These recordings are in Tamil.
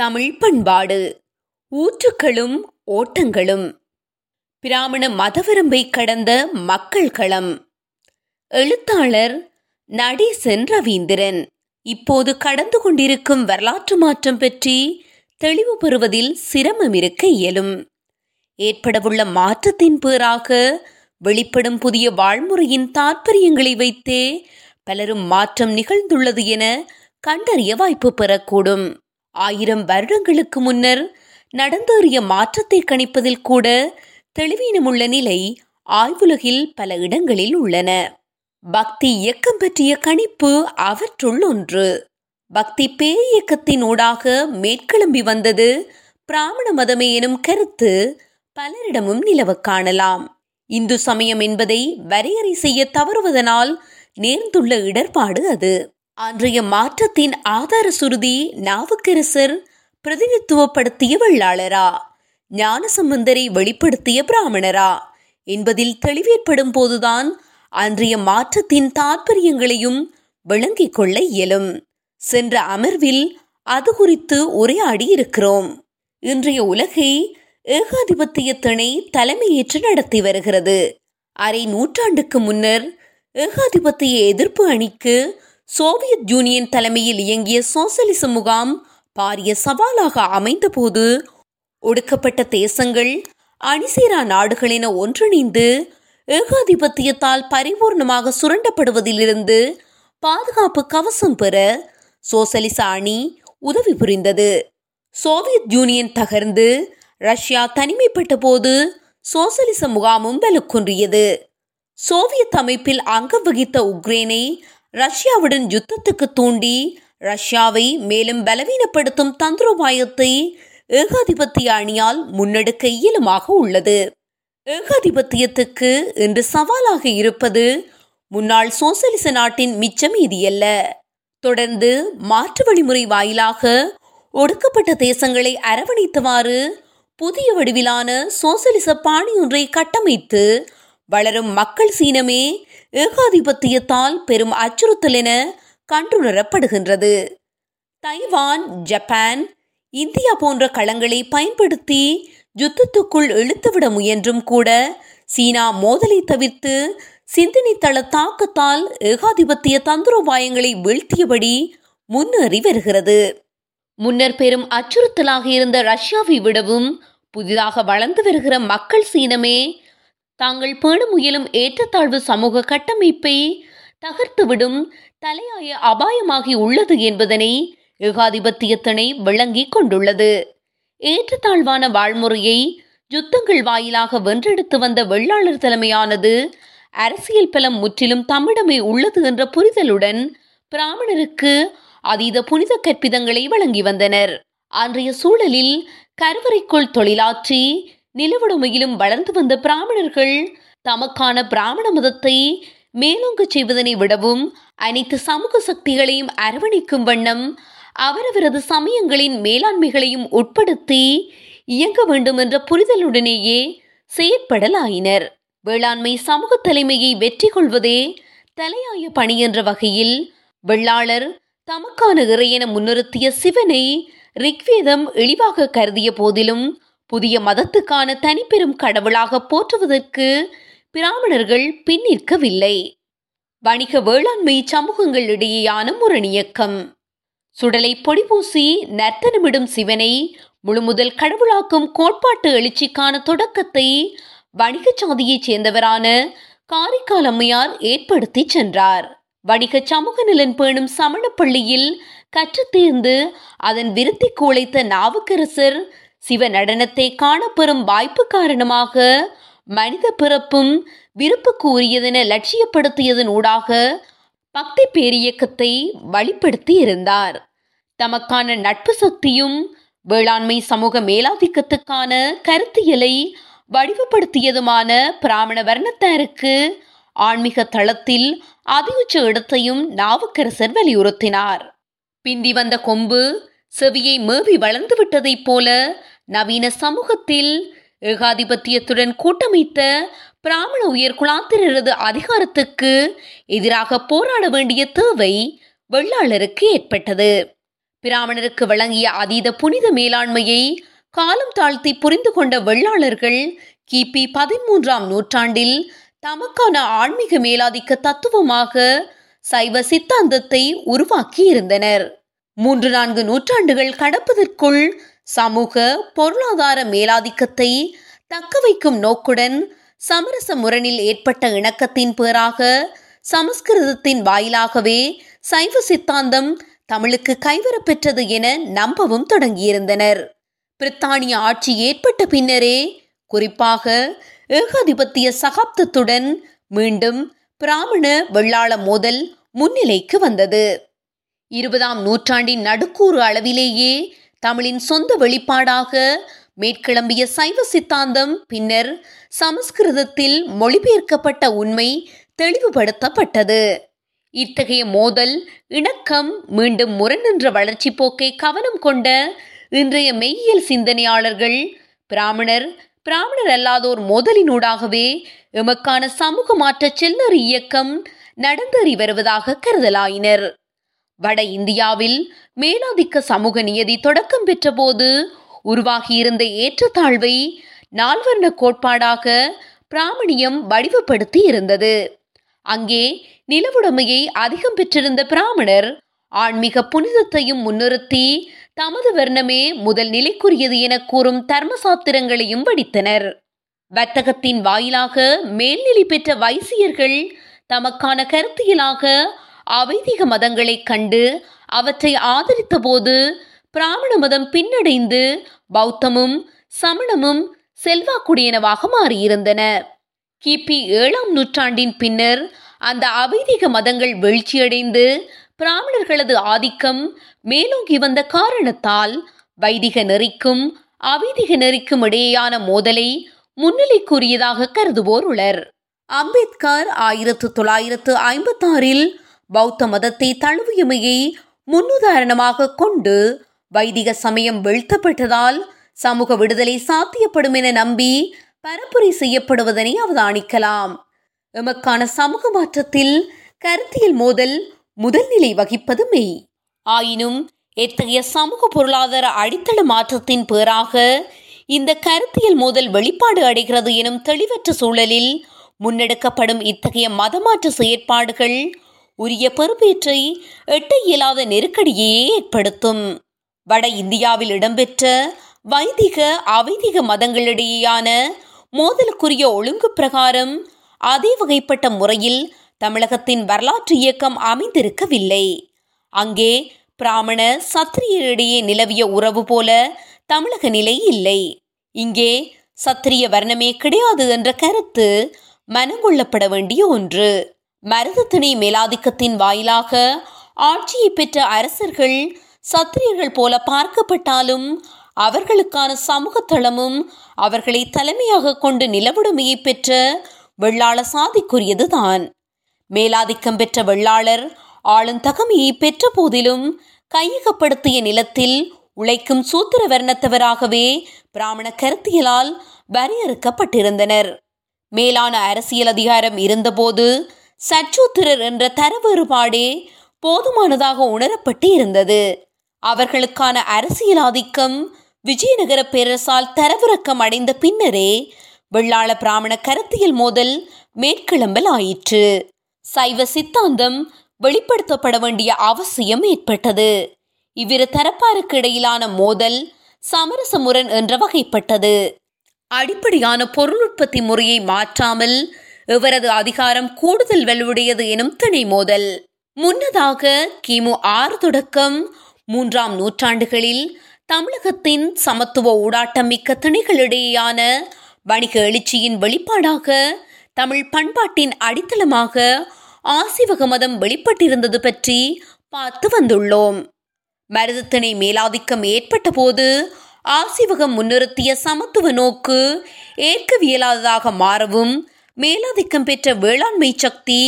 தமிழ் பண்பாடு ஊற்றுகளும் ஓட்டங்களும். பிராமண மதவரம்பை கடந்த மக்கள் களம். எழுத்தாளர் ந. இரவீந்திரன். இப்போது கடந்து கொண்டிருக்கும் வரலாற்று மாற்றம் பற்றி தெளிவு பெறுவதில் சிரமம் இருக்க இயலும். ஏற்படவுள்ள மாற்றத்தின் பேராக வெளிப்படும் புதிய வாழ்முறையின் தாற்பயங்களை வைத்தே பலரும் மாற்றம் நிகழ்ந்துள்ளது என கண்டறிய வாய்ப்பு பெறக்கூடும். 1000 வருடங்களுக்கு முன்னர் நடந்தேறிய மாற்றத்தை கணிப்பதில் கூட தெளிவீனமுள்ள நிலை ஆய்வுலகில் பல இடங்களில் உள்ளன. பக்தி இயக்கம் பற்றிய கணிப்பு அவற்றுள் ஒன்று. பக்தி பேரியக்கத்தின் ஊடாக மேற்கிளம்பி வந்தது பிராமண மதமே எனும் கருத்து பலரிடமும் நிலவ காணலாம். இந்து சமயம் என்பதை வரையறை செய்ய தவறுவதனால் நேர்ந்துள்ள இடர்பாடு அது. அன்றைய மாற்றத்தின் ஆதார சுருதி நாவுக்கரசர் பிரதிநிதித்துவப்படுத்திய வெள்ளாளரா, ஞானசம்பந்தரை வெளிப்படுத்திய பிராமணரா என்பதில் தெளிவேற்படும் போதுதான் அன்றைய மாற்றத்தின் தாற்பயங்களையும் விளங்கிக் கொள்ள இயலும். சென்ற அமர்வில் அது குறித்து உரையாடி இருக்கிறோம். இன்றைய உலகை ஏகாதிபத்தியத்தினை தலைமையேற்று நடத்தி வருகிறது. 2/4 நூற்றாண்டுக்கு முன்னர் ஏகாதிபத்திய எதிர்ப்பு அணிக்கு சோவியத் யூனியன் தலைமையில் இயங்கிய சோசலிச முகாம் பாரிய சவாலாக அமைந்த போது ஒடுக்கப்பட்ட தேசங்கள் அணிசேரா நாடுகள் என ஒன்றிணைந்து ஏகாதிபத்தியத்தால் பரிபூர்ணமாக சுரண்டப்படுவதிலிருந்து பாதுகாப்பு கவசம் பெற சோசலிச அணி உதவி புரிந்தது. சோவியத் யூனியன் தகர்ந்து ரஷ்யா தனிமைப்பட்ட போது சோசலிச முகாமும் வலுக்குன்றியது. சோவியத் அமைப்பில் அங்கம் வகித்த உக்ரைனை ரஷ்யாவுடன் யுத்தத்துக்கு தூண்டி ரஷ்யாவை மேலும் பலவீனப்படுத்தும் தந்திரோபாயத்தை ஏகாதிபத்திய அணியால் முன்னெடுக்க இயலுமாக உள்ளது. ஏகாதிபத்தியத்துக்கு இன்று சவாலாக இருப்பது முன்னாள் சோசலிச நாட்டின் மிச்சம் மீதியல்ல. தொடர்ந்து மாற்று வழிமுறை வாயிலாக ஒடுக்கப்பட்ட தேசங்களை அரவணைத்தவாறு புதிய வடிவிலான சோசலிச பாணியொன்றை கட்டமைத்து வளரும் மக்கள் சீனமே ஏகாதிபத்தியத்தால் பெரும் அச்சுறுத்தல் என கண்டுணரப்படுகின்றது. தைவான், ஜப்பான், இந்தியா போன்ற களங்களை பயன்படுத்தி யுத்தத்துக்குள் இழுத்துவிட முயன்றும் கூட சீனா மோதலை தவிர்த்து சிந்தனைத்தள தாக்கத்தால் ஏகாதிபத்திய தந்திரோபாயங்களை வீழ்த்தியபடி முன்னேறி வருகிறது. முன்னர் பெரும் அச்சுறுத்தலாக இருந்த ரஷ்யாவை விடவும் புதிதாக வளர்ந்து வருகிற மக்கள் சீனமே தாங்கள் பேண முயலும் ஏற்றத்தாழ்வு சமூக கட்டமைப்பை தகர்த்துவிடும் தலையாய அபாயமாகி உள்ளது என்பதனை ஏகாதிபத்தியத்தினை விளங்கி கொண்டுள்ளது. ஏற்றத்தாழ்வான வாழ்முறையை யுத்தங்கள் வாயிலாக வென்றெடுத்து வந்த வெள்ளாளர் தலைமையானது அரசியல் பலம் முற்றிலும் தம்மிடமே உள்ளது என்ற புரிதலுடன் பிராமணருக்கு அதீத புனித கற்பிதங்களை வழங்கி வந்தனர். அன்றைய சூழலில் கருவறைக்குள் தொழிலாற்றி நிலவுடைமையிலும் வளர்ந்து வந்த பிராமணர்கள் தமக்கான பிராமண மதத்தை மேலோங்க செய்வதனை விடவும் அனைத்து சமூக சக்திகளையும் அரவணைக்கும் வண்ணம் அவரவரது சமயங்களின் மேலாண்மைகளையும் உட்படுத்தி இயங்க வேண்டும் என்ற புரிதலுடனேயே செயற்படலாயினர். வேளாண்மை சமூக தலைமையை வெற்றி கொள்வதே தலையாய பணி என்ற வகையில் வெள்ளாளர் தமக்கான இறையென முன்னிறுத்திய சிவனை ரிக்வேதம் இழிவாக கருதிய போதிலும் புதிய மதத்துக்கான தனிப்பெரும் கடவுளாக போற்றுவதற்கு பிராமணர்கள் பின்னிற்கவில்லை. வணிக வேளாண்மை சமூகங்களிடையேயான முரணியக்கம். சுடலை பொடிபூசி நர்த்தனமிடும் சிவனை முழுமுதல் கடவுளாக்கும் கோட்பாட்டு எழுச்சிக்கான தொடக்கத்தை வணிக சாதியைச் சேர்ந்தவரான காரைக்கால் அம்மையார் ஏற்படுத்தி சென்றார். வணிக சமூக நலன் பேணும் சமண பள்ளியில் கற்றுத்தேர்ந்து அதன் விருத்தி கூளைத்த நாவுக்கரசர் சிவ நடனத்தை காணப்பெறும் வாய்ப்பு காரணமாக மனித பிறப்பும் விருப்புக்கு உரியதென லட்சியப்படுத்தியதன் ஊடாக பக்தி பேரியக்கத்தை வழிப்படுத்தி இருந்தார். தமக்கான நட்பு சக்தியும் வேளாண்மை சமூக மேலாதிக்கத்துக்கான கருத்தியலை வடிவுபடுத்தியதுமான பிராமண வர்ணத்தாருக்கு ஆன்மீக தளத்தில் அதியுச்ச இடத்தையும் நாவுக்கரசர் வலியுறுத்தினார். பிந்தி வந்த கொம்பு செவியை மேவி வளர்ந்து விட்டதை போல நவீன சமூகத்தில் ஏகாதிபத்தியத்துடன் கூட்டமைத்த பிராமண உயர் குலாத்தினரது அதிகாரத்துக்கு எதிராக போராட வேண்டிய தேவை வெள்ளாளருக்கு ஏற்பட்டது. பிராமணருக்கு வழங்கிய அதீத புனித மேலாண்மையை காலம் தாழ்த்தி புரிந்து கொண்ட வெள்ளாளர்கள் கிபி 13ஆம் நூற்றாண்டில் தமக்கான ஆன்மீக மேலாதிக்க தத்துவமாக சைவ சித்தாந்தத்தை உருவாக்கி இருந்தனர். 3-4 நூற்றாண்டுகள் கடப்பதற்குள் சமூக பொருளாதார மேலாதிக்கத்தை தக்க வைக்கும் நோக்குடன் சமரச முரணில் ஏற்பட்ட இணக்கத்தின் பேராக சமஸ்கிருதத்தின் வாயிலாகவே சைவ சித்தாந்தம் தமிழுக்கு கைவரப்பெற்றது என நம்பவும் தொடங்கியிருந்தனர். பிரித்தானிய ஆட்சி ஏற்பட்ட பின்னரே, குறிப்பாக ஏகாதிபத்திய சகாப்தத்துடன் மீண்டும் பிராமண வெள்ளாள மோதல் முன்னிலைக்கு வந்தது. 20ஆம் நூற்றாண்டின் நடுக்கூறு அளவிலேயே தமிழின் சொந்த வெளிப்பாடாக மேற்கிளம்பிய சைவ சித்தாந்தம் பின்னர் சமஸ்கிருதத்தில் மொழிபெயர்க்கப்பட்ட உண்மை தெளிவுபடுத்தப்பட்டது. இத்தகைய மோதல் இணக்கம் மீண்டும் முரண்என்ற வளர்ச்சி போக்கை கவனம் கொண்ட இன்றைய மெய்யியல் சிந்தனையாளர்கள் பிராமணர் பிராமணர் அல்லாதோர் மோதலினூடாகவே எமக்கான சமூக மாற்ற செல்லறி இயக்கம் நடந்தறி வருவதாக கருதலாயினர். வட இந்தியாவில் மேலாதிக்க சமூக நியதி தொடக்கம் பெற்ற போது உருவாகியிருந்த ஏற்றத்தாழ்வை நால்வர்ண கோட்பாடாக பிராமணியம் வடிவப்படுத்தி இருந்தது. அங்கே நிலவுடைமையை அதிகம் பெற்றிருந்த பிராமணர் ஆன்மீக புனிதத்தையும் முன்னிறுத்தி தமது வர்ணமே முதல் நிலைக்குரியது என கூறும் தர்ம சாத்திரங்களையும் படித்தனர். வர்த்தகத்தின் வாயிலாக மேல்நிலை பெற்ற வைசியர்கள் தமக்கான கருத்தியலாக அவைதிக மதங்களை கண்டு அவற்றை ஆதரித்த போது பிராமண மதம் பின்னடைந்து பௌத்தமும் சமணமும் செல்வாக்குடையனவாக மாறியிருந்தன. கிபி 7ஆம் நூற்றாண்டின் பின்னர் அந்த அவைதிக மதங்கள் வீழ்ச்சியடைந்து பிராமணர்களது ஆதிக்கம் மேலோங்கி வந்த காரணத்தால் வைதிக நெறிக்கும் அவைதிக நெறிக்கும் இடையேயான மோதலை முன்னிலைக்குரியதாக கருதுவோர் உளர். அம்பேத்கர் 1956இல் பௌத்த மதத்தை தழுவியமையை முன்னுதாரணமாக கொண்டு வைதிக சமயம் வீழ்த்தப்பட்டதால் சமூக விடுதலை சாத்தியப்படும் என நம்பி பரப்புரை செய்யப்படுவதனை அவதானிக்கலாம். எமக்கான சமூக மாற்றத்தில் கருத்தியல் மோதல் முதல் நிலை வகிப்பது மெய். ஆயினும் எத்தகைய சமூக பொருளாதார அடித்தள மாற்றத்தின் பேராக இந்த கருத்தியல் மோதல் வெளிப்பாடு அடைகிறது எனும் தெளிவற்ற சூழலில் முன்னெடுக்கப்படும் இத்தகைய மதமாற்ற செயற்பாடுகள் உரிய பொறுப்பேற்றை எட்ட இயலாத நெருக்கடியே ஏற்படுத்தும். வட இந்தியாவில் இடம்பெற்ற வைதிக அவைதிக மதங்களிடையேயான மோதலுக்குரிய ஒழுங்கு பிரகாரம் அதே வகைப்பட்ட முறையில் தமிழகத்தின் வரலாற்று இயக்கம் அமைந்திருக்கவில்லை. அங்கே பிராமண சத்திரியரிடையே நிலவிய உறவு போல தமிழக நிலை இல்லை. இங்கே சத்திரிய வர்ணமே கிடையாது என்ற கருத்து மனங்கொள்ளப்பட வேண்டிய ஒன்று. மருதத்திணை மேலாதிக்கத்தின் வாயிலாக ஆட்சியை பெற்ற அரசர்கள் சத்திரியர்கள் போல பார்க்கப்பட்டாலும் அவர்களுக்கான சமூக தளமும் அவர்களை தலைமையாக கொண்டு நிலவுடைமையை பெற்ற வெள்ளாள சாதிக்குரியதுதான். மேலாதிக்கம் பெற்ற வெள்ளாளர் ஆளும் தகமையை பெற்ற போதிலும் கையகப்படுத்திய நிலத்தில் உழைக்கும் சூத்திர வர்ணத்தவராகவே பிராமண கருத்தியலால் வரையறுக்கப்பட்டிருந்தனர். மேலான அரசியல் அதிகாரம் இருந்தபோது சச்சூத்திரர் என்ற தர வேறுபாடே போதுமானதாக உணரப்பட்டு இருந்தது. அவர்களுக்கான அரசியல் ஆதிக்கம் விஜயநகர பேரரசால் தரவிறக்கம் அடைந்த பின்னரே வெள்ளாள பிராமண கருத்தியல் மோதல் மேற்கிளம்பல் ஆயிற்று. சைவ சித்தாந்தம் வெளிப்படுத்தப்பட வேண்டிய அவசியம் ஏற்பட்டது. இவ்விரு தரப்பாருக்கு இடையிலான மோதல் சமரச முரண் என்ற வகைப்பட்டது. அடிப்படையான பொருளுற்பத்தி முறையை மாற்றாமல் இவரது அதிகாரம் கூடுதல் வலுவுடையது எனும் திணை மோதல். முன்னதாக கிமு 6 தொடக்கம் 3ஆம் நூற்றாண்டுகளில் தமிழகத்தின் சமத்துவ ஊடாட்டம் மிக்க திணைகளிடையேயான வணிக எழுச்சியின் வெளிப்பாடாக தமிழ் பண்பாட்டின் அடித்தளமாக ஆசிவக மதம் வெளிப்பட்டிருந்தது பற்றி பார்த்து வந்துள்ளோம். மருதத்திணை மேலாதிக்கம் ஏற்பட்ட போது ஆசிவகம் முன்னிறுத்திய சமத்துவ நோக்கு ஏற்கவியலாததாக மாறவும் மேலாதிக்கம் பெற்ற வேளாண்மை சக்தி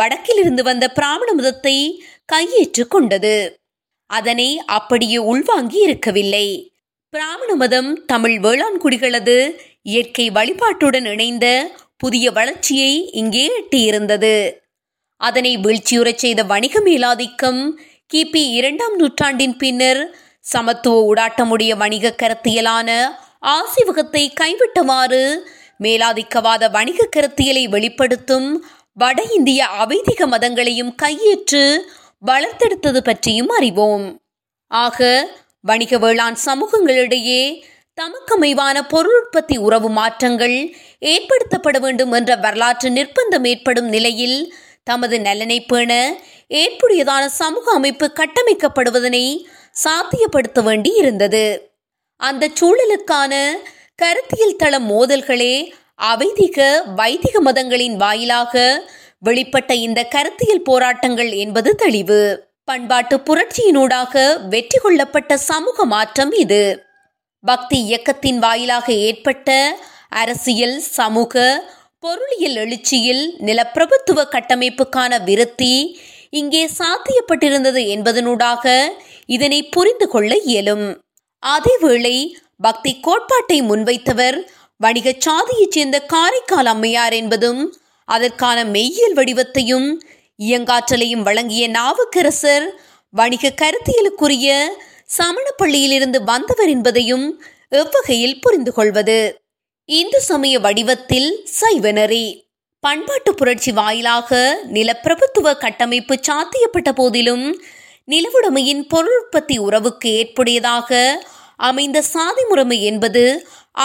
வடக்கிலிருந்து வந்த பிராமண மதத்தை கையேற்றுக் கொண்டது. அதனை அப்படியே உள்வாங்கி இருக்கவில்லை. பிராமண மதம் தமிழ் வேளாண் குடிகளது இயற்கை வழிபாட்டுடன் இணைந்த புதிய வளர்ச்சியை இங்கே எட்டியிருந்தது. அதனை வீழ்ச்சியுறச் செய்த வணிக மேலாதிக்கம் கிபி 2ஆம் நூற்றாண்டின் பின்னர் சமத்துவ ஊடாட்டமுடைய வணிக கருத்தியலான ஆசிவகத்தை கைவிட்டவாறு மேலாதிக்கவாத வணிக கருத்தியலை வெளிப்படுத்தும் வட இந்திய அவைதிக மதங்களையும் கையேற்று வளர்த்தெடுத்தது பற்றியும் அறிவோம். ஆக வணிக வேளாண் சமூகங்களிடையே தமக்கமைவான பொருளுற்பத்தி உறவு மாற்றங்கள் ஏற்படுத்தப்பட வேண்டும் என்ற வரலாற்று நிர்பந்தம் ஏற்படும் நிலையில் தமது நலனை பேண ஏற்புடையதான சமூக அமைப்பு கட்டமைக்கப்படுவதனை சாத்தியப்படுத்த வேண்டி இருந்தது. அந்த சூழலுக்கான கருத்தியல் தள மோதல்களே அவைதிக வைதிக மதங்களின் வாயிலாக வெளிப்பட்ட இந்த கருத்தியல் போராட்டங்கள் என்பது தெளிவு. பண்பாட்டு புரட்சியினூடாக வெற்றி கொள்ளப்பட்ட சமூக மாற்றம் இது. பக்தி இயக்கத்தின் வாயிலாக ஏற்பட்ட அரசியல் சமூக பொருளியல் எழுச்சியில் நிலப்பிரபுத்துவ கட்டமைப்புக்கான விருத்தி இங்கே சாத்தியப்பட்டிருந்தது என்பதனூடாக இதனை புரிந்து கொள்ள இயலும். அதேவேளை பக்தி கோட்பாட்டை முன்வைத்தவர் வணிக சாதியைச் சேர்ந்த காரைக்கால் அம்மையார் என்பதும் அதற்கான மெய்யியல் வடிவத்தையும் இயங்காற்றலையும் வழங்கிய நாவுக்கரசர் வணிக கருத்தியலுக்குரிய சமண பள்ளியிலிருந்து வந்தவர் என்பதையும் எவ்வகையில் புரிந்து கொள்வது? இந்து சமய வடிவத்தில் சைவநெறி பண்பாட்டு புரட்சி வாயிலாக நிலப்பிரபுத்துவ கட்டமைப்பு சாத்தியப்பட்ட போதிலும் நிலவுடைமையின் பொருளுற்பத்தி உறவுக்கு ஏற்புடையதாக அமைந்த சாதி முறைமை என்பது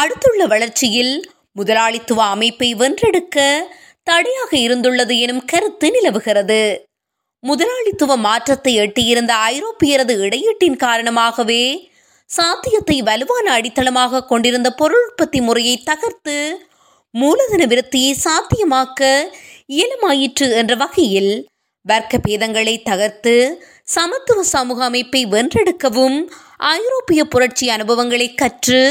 அடுத்துள்ள வளர்ச்சியில் முதலாளித்துவ அமைப்பை வென்றெடுக்க தடையாக இருந்துள்ளது எனும் கருத்து நிலவுகிறது. முதலாளித்துவ மாற்றத்தை எட்டியிருந்த ஐரோப்பியரது இடையீட்டின் காரணமாகவே சாத்தியத்தை வலுவான அடித்தளமாக கொண்டிருந்த பொருளுற்பத்தி முறையை தகர்த்து மூலதன விருத்தியை சாத்தியமாக்க இயலுமாயிற்று என்ற வகையில் வர்க்க பேதங்களை தகர்த்து சமத்துவ சமூக அமைப்பை வென்றெடுக்கவும் ஐரோப்பிய புரட்சி அனுபவங்களை கற்று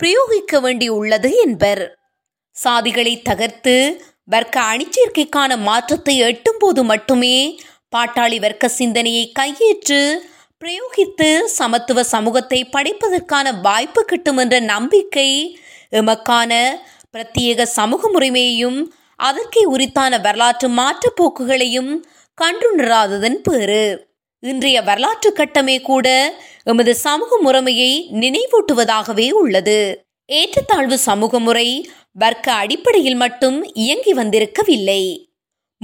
பிரயோகிக்க வேண்டியுள்ளது என்பர். சாதிகளை தகர்த்து வர்க்க அணிச்சேர்க்கைக்கான மாற்றத்தை எட்டும் போது மட்டுமே பாட்டாளி வர்க்க சிந்தனையை கையேற்று பிரயோகித்து சமத்துவ சமூகத்தை படைப்பதற்கான வாய்ப்பு கிட்டும் என்ற நம்பிக்கை எமக்கான பிரத்யேக சமூக முறைமையையும் அதற்கே உரித்தான வரலாற்று மாற்றப்போக்குகளையும் கண்டுணராததன் பேறு. இன்றைய வரலாற்று கட்டமே கூட எமது சமூக முறைமையை நினைவூட்டுவதாகவே உள்ளது. ஏற்றத்தாழ்வு சமூக முறை வர்க்க அடிப்படையில் மட்டும் இயங்கி வந்திருக்கவில்லை.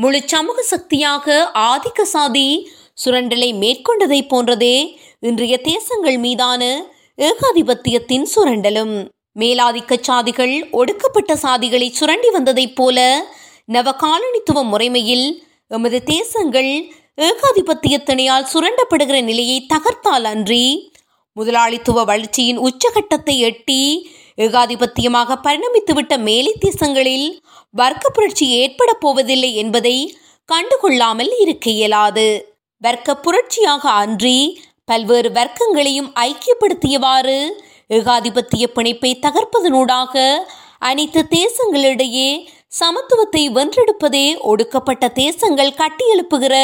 முழு சமூக சக்தியாக ஆதிக்க சாதி சுரண்டலை மேற்கொண்டதை போன்றதே இன்றைய தேசங்கள் மீதான ஏகாதிபத்தியத்தின் சுரண்டலும். மேலாதிக்க சாதிகள் ஒடுக்கப்பட்ட சாதிகளை சுரண்டி வந்ததைப் போல நவ காலனித்துவ முறைமையில் எமது தேசங்கள் ஏகாதிபத்தியத்தினையால் சுரண்டப்படுகிற நிலையை தகர்த்தால் அன்றி முதலாளித்துவ வளர்ச்சியின் உச்சகட்டத்தை எட்டி ஏகாதிபத்தியமாக பரிணமித்துவிட்ட மேலை தேசங்களில் வர்க்க புரட்சி ஏற்பட போவதில்லை என்பதை கண்டுகொள்ளாமல் இருக்க இயலாது. வர்க்க புரட்சியாக அன்றி பல்வேறு வர்க்கங்களையும் ஐக்கியப்படுத்தியவாறு ஏகாதிபத்திய பிணைப்பை தகர்ப்பதனூடாக அனைத்து தேசங்களிடையே சமத்துவத்தை வென்றெடுப்பதே ஒடுக்கப்பட்ட தேசங்கள் கட்டியெழுப்புகிற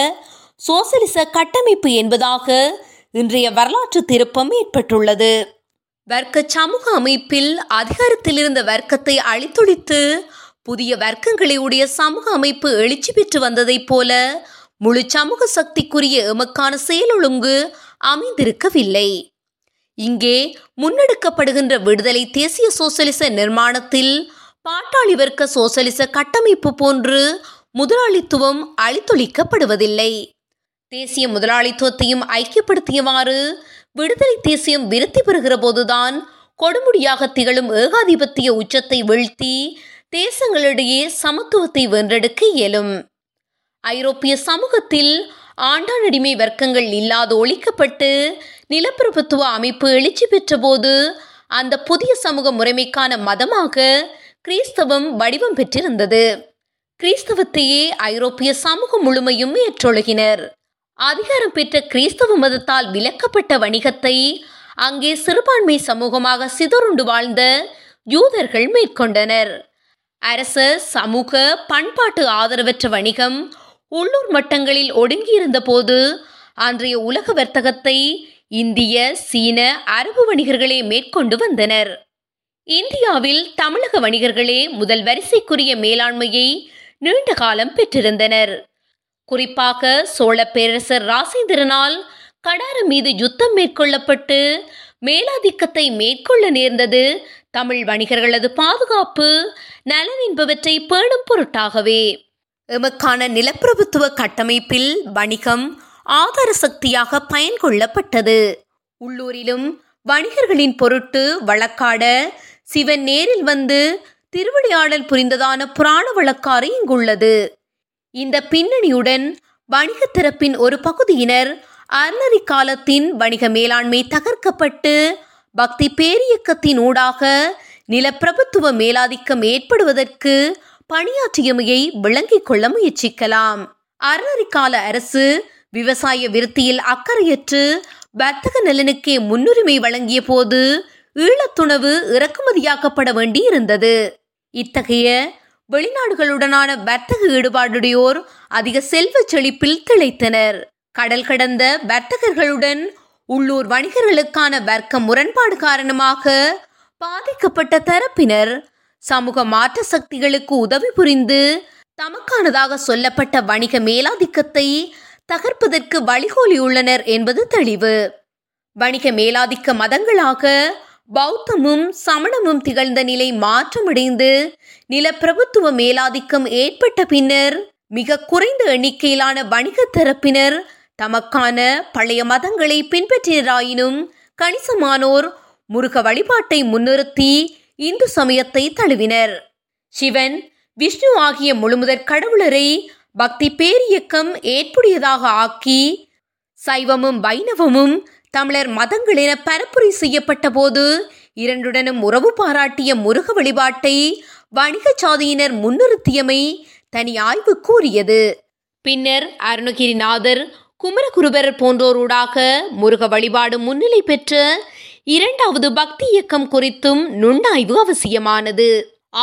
சோசலிச கட்டமைப்பு என்பதாக இன்றைய வரலாற்று திருப்பம் ஏற்பட்டுள்ளது. வர்க்க சமூக அமைப்பில் அதிகாரத்தில் இருந்த வர்க்கத்தை அழித்தொழித்து புதிய வர்க்கங்களுடைய சமூக அமைப்பு எழுச்சி பெற்று வந்ததைப் போல முழு சமூக சக்திக்குரிய எமக்கான செயலொழுங்கு அமைந்திருக்கவில்லை. இங்கே முன்னெடுக்கப்படுகின்ற விடுதலை தேசிய சோசலிச நிர்மாணத்தில் பாட்டாளி வர்க்க சோசலிச கட்டமைப்பு போன்று முதலாளித்துவம் அழித்தொழிக்கப்படுவதில்லை. தேசிய முதலாளித்துவத்தையும் ஐக்கியப்படுத்தியவாறு விடுதலை தேசியம் விருத்தி பெறுகிற போதுதான் கொடுமுடியாக திகழும் ஏகாதிபத்திய உச்சத்தை வீழ்த்தி தேசங்களிடையே சமத்துவத்தை வென்றெடுக்க இயலும். ஐரோப்பிய சமூகத்தில் ஆண்டானடிமை வர்க்கங்கள் இல்லாது ஒழிக்கப்பட்டு நிலப்பிரபுத்துவ அமைப்பு எழுச்சி பெற்ற போது அந்த புதிய சமூக முறைமைக்கான மதமாக கிறிஸ்தவம் வடிவம் பெற்றிருந்தது. கிறிஸ்தவத்தையே ஐரோப்பிய சமூகம் முழுமையும் ஏற்றொழுகினர். அதிகாரம் பெற்ற கிறிஸ்தவ மதத்தால் விலக்கப்பட்ட வணிகத்தை அங்கே சிறுபான்மை சமூகமாக சிதறுண்டு வாழ்ந்த யூதர்கள் மேற்கொண்டனர். அரச சமூக பண்பாட்டு ஆதரவற்ற வணிகம் உள்ளூர் மட்டங்களில் ஒடுங்கியிருந்த போது அன்றைய உலக வர்த்தகத்தை இந்திய சீன அரபு வணிகர்களே மேற்கொண்டு வந்தனர். இந்தியாவில் தமிழக வணிகர்களே முதல் வரிசைக்குரிய மேலாண்மையை நீண்ட காலம் பெற்றிருந்தனர். குறிப்பாக சோழ பேரரசர் ராசேந்திரனால் கடாறு மீது யுத்தம் மேற்கொள்ளப்பட்டு மேலாதிக்கத்தை மேற்கொள்ள நேர்ந்தது தமிழ் வணிகர்களது பாதுகாப்பு நலன் என்பவற்றை பேணும் பொருட்டாகவே. எமக்கான நிலப்பிரபுத்துவ கட்டமைப்பில் வணிகம் ஆதார சக்தியாக பயன்கொள்ளப்பட்டது. உள்ளூரிலும் வணிகர்களின் பொருட்டு வழக்காட சிவன் நேரில் வந்து திருவிளையாடல் புரிந்ததான புராண வழக்காறு இங்குள்ளது. இந்த பின்னணியுடன் வணிக திறப்பின் ஒரு பகுதியினர் அறநெறி காலத்தின் வணிக மேலாண்மை தகர்க்கப்பட்டு பக்தி பேரியக்கத்தின் ஊடாக நிலப்பிரபுத்துவ மேலாதிக்கம் ஏற்படுவதற்கு பணியாற்றியமையை விளங்கிக் கொள்ள முயற்சிக்கலாம். அறநெறி கால அரசு விவசாய விருத்தியில் அக்கறையற்று வர்த்தக நலனுக்கே முன்னுரிமை வழங்கிய போது ஈழத்துணவு இறக்குமதியாக்கப்பட வேண்டி இருந்தது. இத்தகைய வெளிநாடுகளுடனான வர்த்தக ஈடுபாடுடையோர் அதிக செல்வ செழிப்பில் திளைத்தனர். கடல் கடந்த வர்த்தகர்களுடன் உள்ளூர் வணிகர்களுக்கான வர்க்க முரண்பாடு காரணமாக பாதிக்கப்பட்ட தரப்பினர் சமூக மாற்ற சக்திகளுக்கு உதவி புரிந்து தமக்கானதாக சொல்லப்பட்ட வணிக மேலாதிக்கத்தை தகர்ப்பதற்கு வழிகோலியுள்ளனர் என்பது தெளிவு. வணிக மேலாதிக்க மதங்களாக பௌத்தமும் சமணமும் திகழ்ந்த நிலை மாற்றமடைந்து நிலப்பிரபுத்துவ மேலாதிக்கம் ஏற்பட்ட பின்னர் மிக குறைந்த எண்ணிக்கையிலான வணிக தரப்பினர் தமக்கான பழைய மதங்களை பின்பற்றினராயினும் கணிசமானோர் முருக வழிபாட்டை முன்னிறுத்தி இந்து சமயத்தை தழுவினர். சிவன், விஷ்ணு ஆகிய முழுமுதற் கடவுளரை பக்தி பேரியக்கம் ஏற்புடையதாக ஆக்கி சைவமும் வைணவமும் தமிழர் மதங்கள் என பரப்புரை செய்யப்பட்ட போது இரண்டுடனும் உறவு பாராட்டிய முருக வழிபாட்டை வணிக சாதியினர் முன்னிறுத்தியமை தனி ஆய்வு கூறியது. பின்னர் அருணகிரிநாதர், குமரகுருபர் போன்றோரூடாக முருக வழிபாடு முன்னிலை பெற்ற இரண்டாவது பக்தி இயக்கம் குறித்தும் நுண்ணாய்வு அவசியமானது.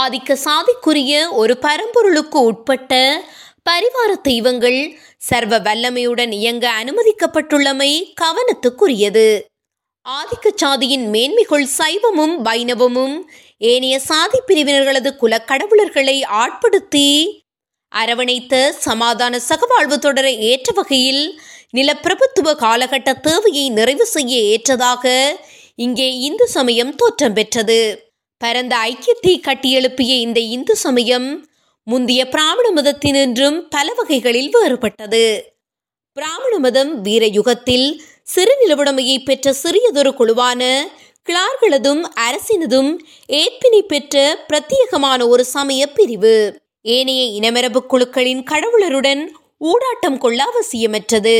ஆதிக்க சாதிக்குரிய ஒரு பரம்பொருளுக்கு உட்பட்ட பரிவார தெய்வங்கள் சர்வ வல்லமையுடன் இயங்க அனுமதிக்கப்பட்டுள்ளமை கவனத்துக்குரியது. ஆதிக்க சாதியின் மேன்மைகள் சைவமும் வைணவமும் ஏனைய சாதி பிரிவினர்களது குல கடவுளர்களை ஆட்படுத்தி அரவணைத்த சமாதான சகவாழ்வு தொடர ஏற்ற வகையில் நிலப்பிரபுத்துவ காலகட்ட தேவையை நிறைவு செய்ய ஏற்றதாக இங்கே இந்து சமயம் தோற்றம் பெற்றது. பரந்த ஐக்கியத்தை கட்டியெழுப்பிய இந்த இந்து சமயம் முந்தைய பிராமண மதத்தினின்றும் பல வகைகளில் வேறுபட்டது. பிராமண மதம் வீர யுகத்தில் சிறுநிலவுடைமையை பெற்ற சிறியதொரு குழுவான கிளார்களதும் அரசினதும் ஏற்பினை பெற்ற பிரத்யேகமான ஒரு சமய பிரிவு. ஏனைய இனமரபு குழுக்களின் கடவுளருடன் ஊடாட்டம் கொள்ள அவசியமற்றது.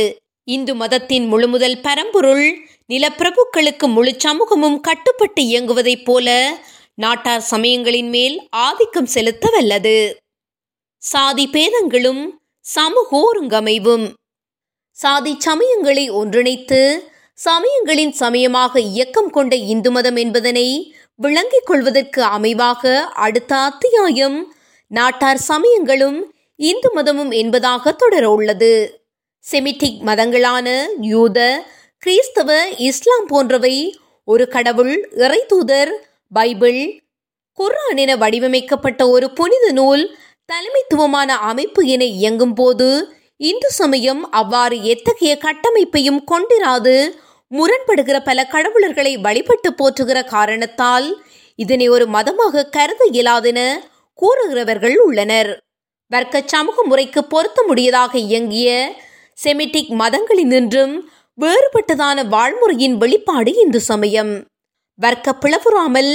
இந்து மதத்தின் முழுமுதல் பரம்பொருள் நிலப்பிரபுக்களுக்கு முழு சமூகமும் கட்டுப்பட்டு இயங்குவதைப் போல நாட்டார் சமயங்களின் மேல் ஆதிக்கம் செலுத்த வல்லது. சாதி பேதங்களும் சமூக ஒருங்கமைவும் சாதி சமயங்களை ஒன்றிணைத்து சமயங்களின் சமயமாக இயக்கம் கொண்ட இந்து மதம் என்பதனை விளங்கிக் கொள்வதற்கு அமைவாக அடுத்த அத்தியாயம் நாட்டார் சமயங்களும் இந்து மதமும் என்பதாக தொடர உள்ளது. செமிட்டிக் மதங்களான யூத, கிறிஸ்தவ, இஸ்லாம் போன்றவை ஒரு கடவுள், இறைதூதர், பைபிள், குர்ஆன் என வடிவமைக்கப்பட்ட ஒரு புனித நூல் தலைமைத்துவமான அமைப்பு என இயங்கும் போது இந்து சமயம் அவ்வாறு எத்தகைய கட்டமைப்பையும் கொண்டிராது முரண்படுகிற பல கடவுளர்களை வழிபட்டு போற்றுகிற காரணத்தால் இதனை ஒரு மதமாக கருத இயலாதென கூறுகிறவர்கள் உள்ளனர். வர்க்க சமூக முறைக்கு பொருத்த முடியதாக இயங்கிய செமிட்டிக் மதங்களினின்றும் வேறுபட்டதான வாழ்முறையின் வெளிப்பாடு இந்து சமயம். வர்க்க பிளவுறாமல்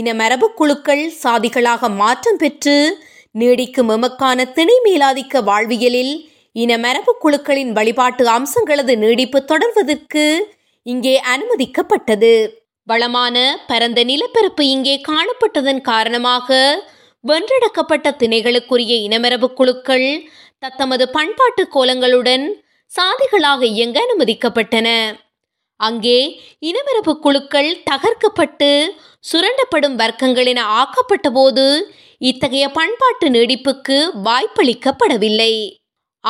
இனமரபு குழுக்கள் சாதிகளாக மாற்றம் பெற்று நீடிக்கும் எமக்கான திணை மேலாதிக்க வாழ்வியலில் இனமரபு குழுக்களின் வழிபாட்டு அம்சங்களது நீடிப்பு தொடர்வதற்கு இங்கே அனுமதிக்கப்பட்டது. வளமான பரந்த நிலப்பரப்பு இங்கே காணப்பட்டதன் காரணமாக வென்றெடுக்கப்பட்ட திணைகளுக்குரிய இனமரபு குழுக்கள் தத்தமது பண்பாட்டு கோலங்களுடன் சாதிகளாக இயங்க அனுமதிக்கப்பட்டன. அங்கே இனமரபு குழுக்கள் தகர்க்கப்பட்டு சுரண்டப்படும் வர்க்கங்கள் என ஆக்கப்பட்ட போது இத்தகைய பண்பாட்டு நீடிப்புக்கு வாய்ப்பளிக்கப்படவில்லை.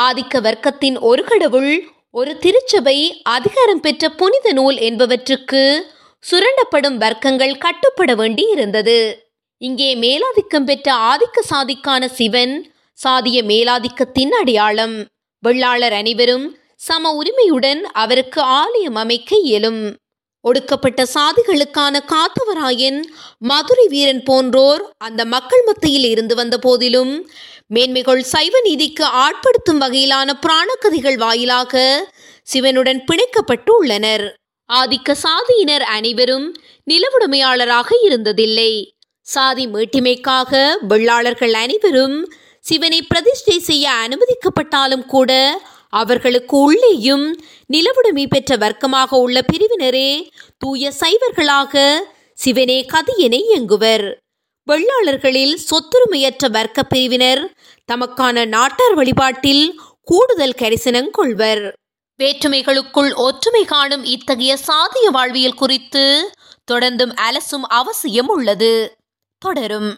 ஆதிக்க வர்க்கத்தின் ஒரு கடவுள், ஒரு திருச்சபை, அதிகாரம் பெற்ற புனித நூல் என்பவற்றுக்கு சுரண்டப்படும் வர்க்கங்கள் கட்டுப்பட வேண்டி இருந்தது. இங்கே மேலாதிக்கம் பெற்ற ஆதிக்க சாதிக்கான சிவன் சாதிய மேலாதிக்கத்தின் அடையாளம். வெள்ளாளர் அனைவரும் சம உரிமையுடன் அவருக்கு ஆலயம் அமைக்க இயலும். ஒடுக்கப்பட்ட சாதிகளுக்கான காத்தவராயன், மதுரை வீரன் போன்றோர் அந்த மக்கள் மத்தியில் இருந்து வந்த போதிலும் மேன்மைகள் சைவ நீதிக்கு ஆட்படுத்தும் வகையிலான புராண கதைகள் வாயிலாக சிவனுடன் பிணைக்கப்பட்டு உள்ளனர். ஆதிக்க சாதியினர் அனைவரும் நிலவுடைமையாளராக இருந்ததில்லை. சாதி மீட்டிமைக்காக வெள்ளாளர்கள் அனைவரும் சிவனை பிரதிஷ்டை செய்ய அனுமதிக்கப்பட்டாலும் கூட அவர்களுக்கு உள்ளேயும் நிலவுடைமை பெற்ற வர்க்கமாக உள்ள பிரிவினரே தூய சைவர்களாக சிவனே கதியனை இயங்குவர். வெள்ளாளர்களில் சொத்துரிமையற்ற வர்க்க பிரிவினர் தமக்கான நாட்டார் வழிபாட்டில் கூடுதல் கரிசனம் கொள்வர். வேற்றுமைகளுக்குள் ஒற்றுமை காணும் இத்தகைய சாதிய வாழ்வியல் குறித்து தொடர்ந்தும் அலசும் அவசியம் உள்ளது. தொடரும்.